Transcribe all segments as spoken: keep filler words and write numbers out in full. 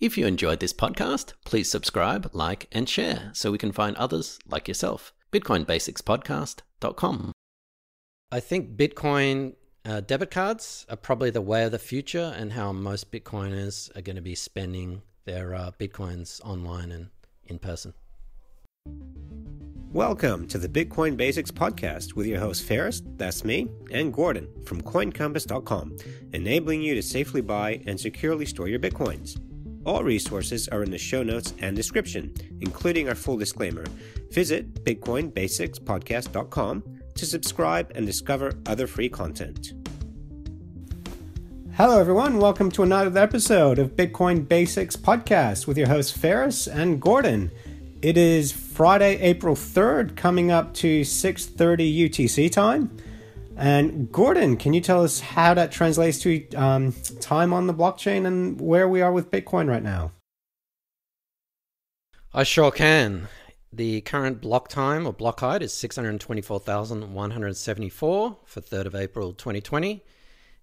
If you enjoyed this podcast, please subscribe, like, and share so we can find others like yourself. Bitcoin basics podcast dot com. I think Bitcoin uh, debit cards are probably the way of the future, and how most Bitcoiners are going to be spending their uh, Bitcoins online and in person. Welcome to the Bitcoin Basics Podcast with your hosts Ferris, that's me, and Gordon from Coin Compass dot com, enabling you to safely buy and securely store your Bitcoins. All resources are in the show notes and description, including our full disclaimer. Visit Bitcoin Basics Podcast dot com to subscribe and discover other free content. Hello, everyone. Welcome to another episode of Bitcoin Basics Podcast with your hosts Ferris and Gordon. It is Friday, April third, coming up to six thirty U T C time. And Gordon, can you tell us how that translates to um, time on the blockchain and where we are with Bitcoin right now? I sure can. The current block time or block height is six hundred twenty-four thousand one hundred seventy-four for third of April twenty twenty.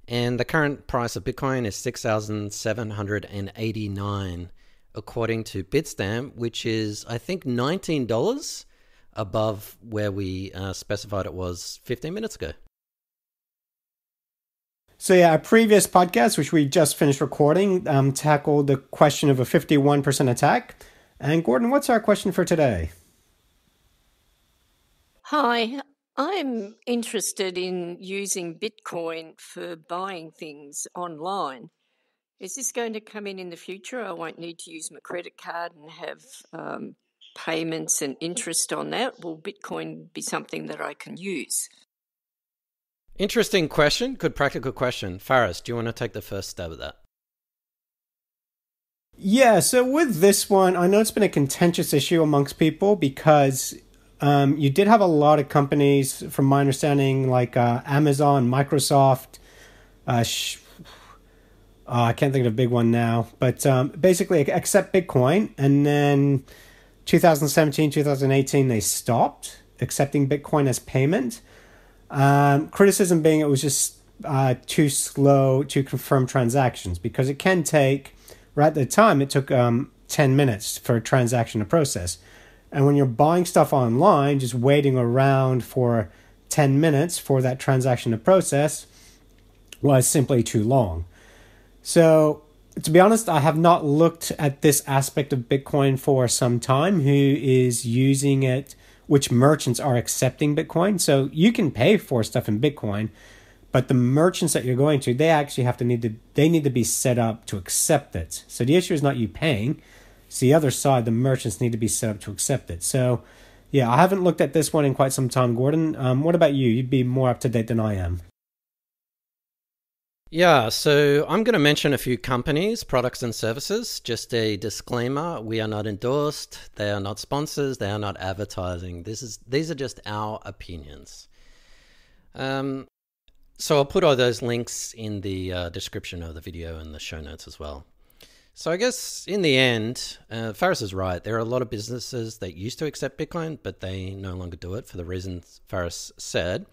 And the current price of Bitcoin is six thousand seven hundred eighty-nine dollars. According to Bitstamp, which is, I think, nineteen dollars above where we uh, specified it was fifteen minutes ago. So yeah, our previous podcast, which we just finished recording, um, tackled the question of a fifty-one percent attack. And Gordon, what's our question for today? Hi, I'm interested in using Bitcoin for buying things online. Is this going to come in in the future? I won't need to use my credit card and have um, payments and interest on that. Will Bitcoin be something that I can use? Interesting question. Good practical question. Faris, do you want to take the first stab at that? Yeah, so with this one, I know it's been a contentious issue amongst people because um, you did have a lot of companies, from my understanding, like uh, Amazon, Microsoft, uh, sh- Uh, I can't think of a big one now, but um, basically accept Bitcoin. And then twenty seventeen, twenty eighteen, they stopped accepting Bitcoin as payment. Um, criticism being it was just uh, too slow to confirm transactions because it can take, right at the time, it took um, ten minutes for a transaction to process. And when you're buying stuff online, just waiting around for ten minutes for that transaction to process was simply too long. So, to be honest, I have not looked at this aspect of Bitcoin for some time, who is using it, which merchants are accepting Bitcoin. So you can pay for stuff in Bitcoin, but the merchants that you're going to, they actually have to need to, they need to be set up to accept it. So the issue is not you paying. It's the other side, the merchants need to be set up to accept it. So yeah, I haven't looked at this one in quite some time, Gordon. Um, what about you? You'd be more up to date than I am. Yeah, so I'm going to mention a few companies, products and services. Just a disclaimer, we are not endorsed, they are not sponsors, they are not advertising. This is These are just our opinions. Um, so I'll put all those links in the uh, description of the video and the show notes as well. So I guess in the end, uh, Faris is right. There are a lot of businesses that used to accept Bitcoin, but they no longer do it for the reasons Faris said.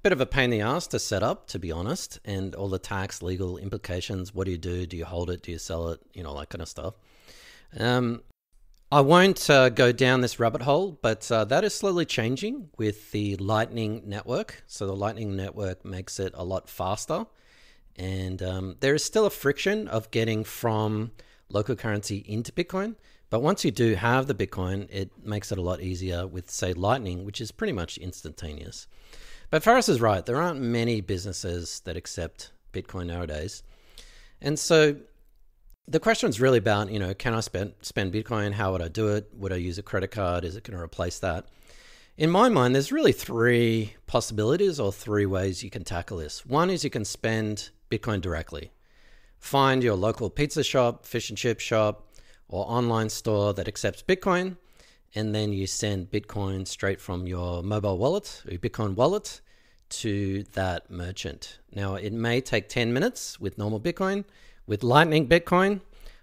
Bit of a pain in the ass to set up, to be honest, and all the tax, legal implications. What do you do? Do you hold it? Do you sell it? You know, that kind of stuff. Um, I won't uh, go down this rabbit hole, but uh, that is slowly changing with the Lightning Network. So the Lightning Network makes it a lot faster. And um, there is still a friction of getting from local currency into Bitcoin. But once you do have the Bitcoin, it makes it a lot easier with, say, Lightning, which is pretty much instantaneous. But Faris is right. There aren't many businesses that accept Bitcoin nowadays. And so the question is really about, you know, can I spend, spend Bitcoin? How would I do it? Would I use a credit card? Is it going to replace that? In my mind, there's really three possibilities or three ways you can tackle this. One is you can spend Bitcoin directly. Find your local pizza shop, fish and chip shop, or online store that accepts Bitcoin. And then you send Bitcoin straight from your mobile wallet, or your Bitcoin wallet, to that merchant. Now, it may take ten minutes with normal Bitcoin. With Lightning Bitcoin,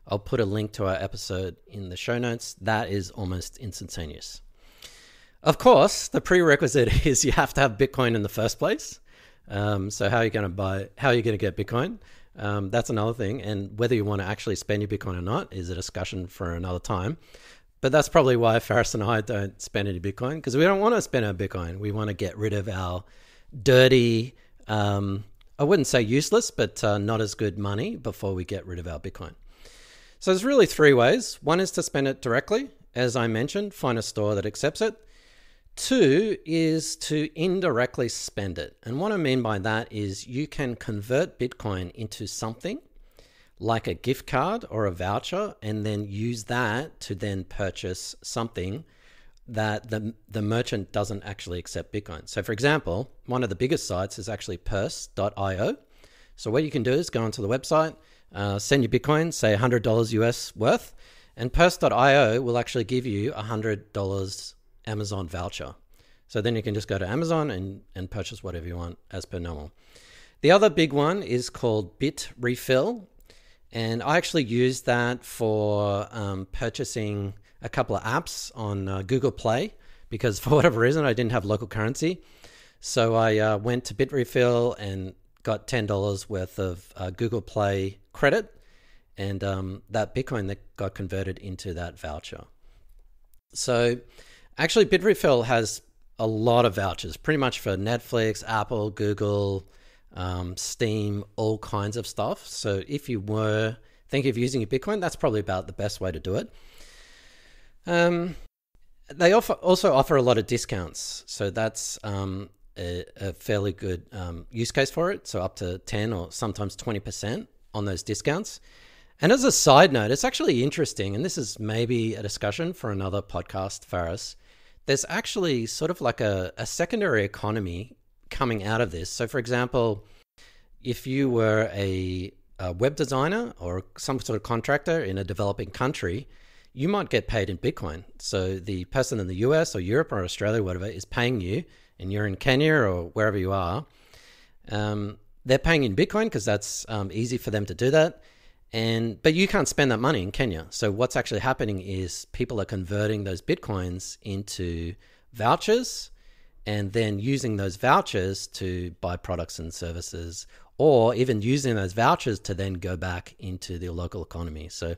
I'll put a link to our episode in the show notes. That is almost instantaneous. Of course, the prerequisite is you have to have Bitcoin in the first place. Um, so how are you going to buy? How are you going to get Bitcoin? Um, that's another thing. And whether you want to actually spend your Bitcoin or not is a discussion for another time. But that's probably why Faris and I don't spend any Bitcoin, because we don't want to spend our Bitcoin. We want to get rid of our dirty, um, I wouldn't say useless, but uh, not as good money before we get rid of our Bitcoin. So there's really three ways. One is to spend it directly. As I mentioned, find a store that accepts it. Two is to indirectly spend it. And what I mean by that is you can convert Bitcoin into something like a gift card or a voucher, and then use that to then purchase something that the, the merchant doesn't actually accept Bitcoin. So for example, one of the biggest sites is actually purse dot i o. So what you can do is go onto the website, uh, send your Bitcoin, say one hundred dollars U S worth, and purse dot i o will actually give you one hundred dollars Amazon voucher. So then you can just go to Amazon and, and purchase whatever you want as per normal. The other big one is called Bitrefill. And I actually used that for um, purchasing a couple of apps on uh, Google Play, because for whatever reason, I didn't have local currency. So I uh, went to Bitrefill and got ten dollars worth of uh, Google Play credit. And um, that Bitcoin that got converted into that voucher. So actually, Bitrefill has a lot of vouchers, pretty much for Netflix, Apple, Google, um, Steam, all kinds of stuff. So if you were thinking of using your Bitcoin, that's probably about the best way to do it. Um, they offer, also offer a lot of discounts. So that's um, a, a fairly good um, use case for it. So up to ten or sometimes twenty percent on those discounts. And as a side note, it's actually interesting, and this is maybe a discussion for another podcast, Faris. There's actually sort of like a, a secondary economy coming out of this. So for example, if you were a, a web designer or some sort of contractor in a developing country, you might get paid in Bitcoin. So the person in the U S or Europe or Australia, whatever, is paying you, and you're in Kenya or wherever you are. Um, they're paying in Bitcoin because that's um, easy for them to do that. And, but you can't spend that money in Kenya. So what's actually happening is people are converting those Bitcoins into vouchers and then using those vouchers to buy products and services, or even using those vouchers to then go back into the local economy. So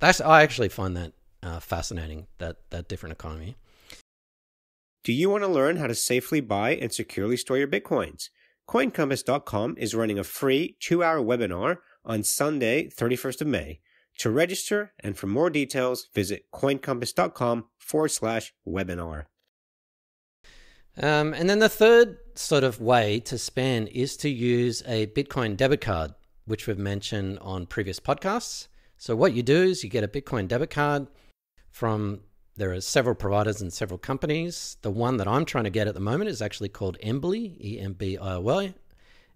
that's, I actually find that uh, fascinating, that, that different economy. Do you want to learn how to safely buy and securely store your Bitcoins? Coin compass dot com is running a free two-hour webinar on Sunday, thirty-first of May. To register and for more details, visit coincompass.com forward slash webinar. Um, and then the third sort of way to spend is to use a Bitcoin debit card, which we've mentioned on previous podcasts. So what you do is you get a Bitcoin debit card from, there are several providers and several companies. The one that I'm trying to get at the moment is actually called Embly, E M B I Y.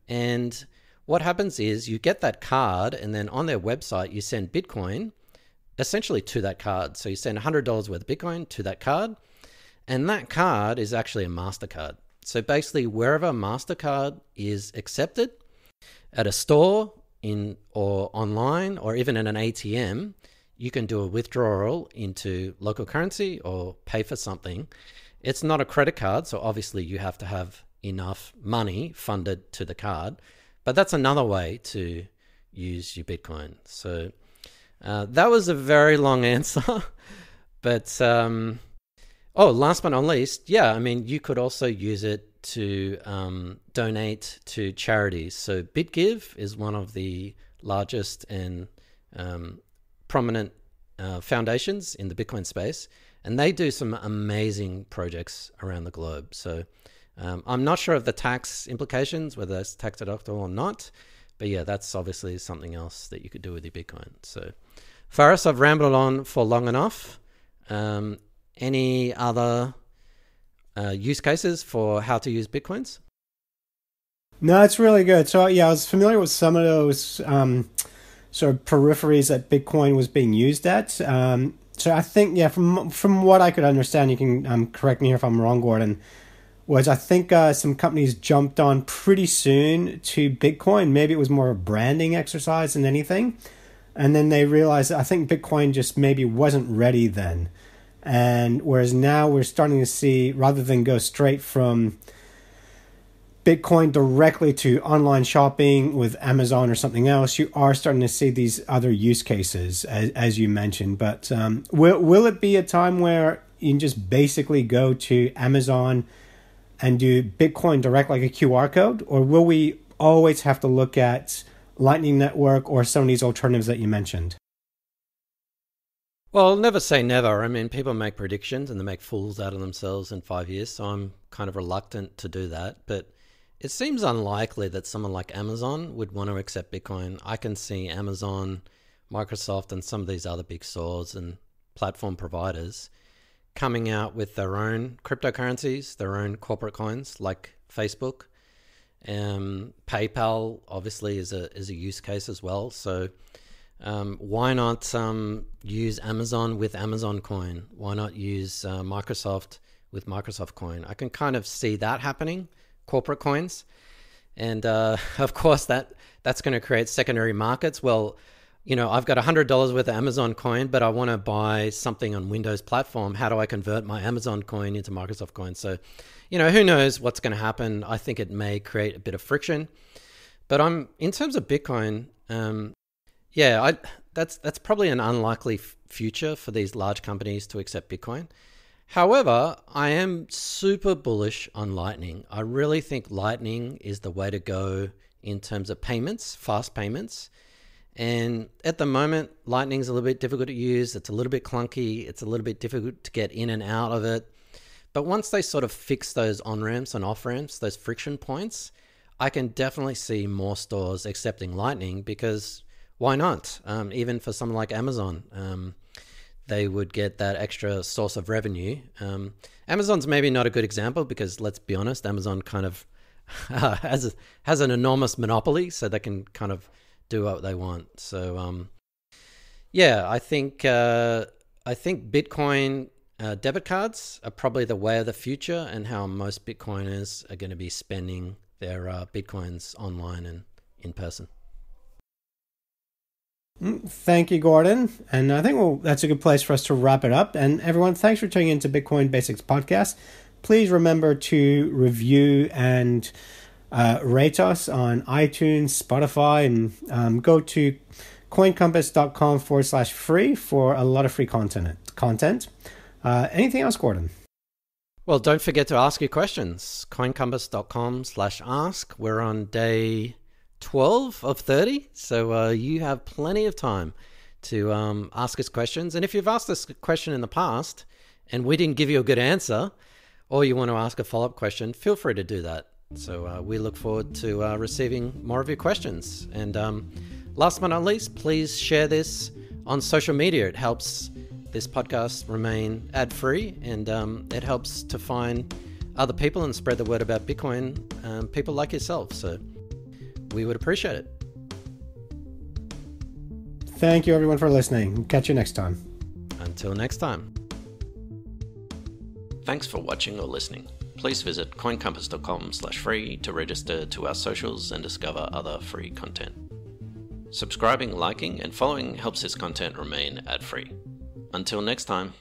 And what happens is you get that card, and then on their website, you send Bitcoin essentially to that card. So you send one hundred dollars worth of Bitcoin to that card, and that card is actually a MasterCard. So basically, wherever MasterCard is accepted, at a store in or online or even at an A T M, you can do a withdrawal into local currency or pay for something. It's not a credit card, so obviously you have to have enough money funded to the card. But that's another way to use your Bitcoin. So uh, that was a very long answer. but, um, oh, last but not least, yeah, I mean, you could also use it to um, donate to charities. So BitGive is one of the largest and um, prominent uh, foundations in the Bitcoin space. And they do some amazing projects around the globe. So Um, I'm not sure of the tax implications, whether that's tax deductible or not. But yeah, that's obviously something else that you could do with your Bitcoin. So Faris, I've rambled on for long enough. Um, any other uh, use cases for how to use Bitcoins? No, it's really good. So yeah, I was familiar with some of those um, sort of peripheries that Bitcoin was being used at. Um, so I think, yeah, from from what I could understand, you can um, correct me if I'm wrong, Gordon, was I think uh, some companies jumped on pretty soon to Bitcoin. Maybe it was more a branding exercise than anything. And then they realized, I think Bitcoin just maybe wasn't ready then. And whereas now we're starting to see, rather than go straight from Bitcoin directly to online shopping with Amazon or something else, you are starting to see these other use cases, as, as you mentioned. But um, will will it be a time where you can just basically go to Amazon and do Bitcoin direct like a Q R code? Or will we always have to look at Lightning Network or some of these alternatives that you mentioned? Well, I'll never say never. I mean, people make predictions and they make fools out of themselves in five years. So I'm kind of reluctant to do that. But it seems unlikely that someone like Amazon would want to accept Bitcoin. I can see Amazon, Microsoft, and some of these other big stores and platform providers coming out with their own cryptocurrencies, their own corporate coins like Facebook. Um, PayPal obviously is a, is a use case as well. So um, why not um, use Amazon with Amazon coin? Why not use uh, Microsoft with Microsoft coin? I can kind of see that happening. Corporate coins, and uh, of course that that's going to create secondary markets. Well, you know, I've got a hundred dollars worth of Amazon coin, but I want to buy something on Windows platform. How do I convert my Amazon coin into Microsoft coin? So, you know, who knows what's going to happen? I think it may create a bit of friction, but I'm in terms of Bitcoin. Um, yeah, I that's that's probably an unlikely f- future for these large companies to accept Bitcoin. However, I am super bullish on Lightning. I really think Lightning is the way to go in terms of payments, fast payments. And at the moment, Lightning's a little bit difficult to use. It's a little bit clunky. It's a little bit difficult to get in and out of it. But once they sort of fix those on-ramps and off-ramps, those friction points, I can definitely see more stores accepting Lightning because why not? Um, even for someone like Amazon, um, they would get that extra source of revenue. Um, Amazon's maybe not a good example because let's be honest, Amazon kind of uh, has a, has an enormous monopoly, so they can kind of do what they want. So um, yeah, I think uh, I think Bitcoin uh, debit cards are probably the way of the future and how most Bitcoiners are going to be spending their uh, Bitcoins online and in person. Thank you, Gordon. And I think we'll, that's a good place for us to wrap it up. And everyone, thanks for tuning in to Bitcoin Basics Podcast. Please remember to review and uh, rate us on iTunes, Spotify, and um, go to coincompass.com forward slash free for a lot of free content. Content. Uh, anything else, Gordon? Well, don't forget to ask your questions. Coincompass.com slash ask. We're on day twelve of thirty, so uh, you have plenty of time to um, ask us questions. And if you've asked us a question in the past and we didn't give you a good answer, or you want to ask a follow-up question, feel free to do that. So uh, we look forward to uh, receiving more of your questions. And um, last but not least, please share this on social media. It helps this podcast remain ad-free, and um, it helps to find other people and spread the word about Bitcoin, um, people like yourself. So we would appreciate it. Thank you, everyone, for listening. Catch you next time. Until next time. Thanks for watching or listening. Please visit coincompass.com slash free to register to our socials and discover other free content. Subscribing, liking, and following helps this content remain ad-free. Until next time.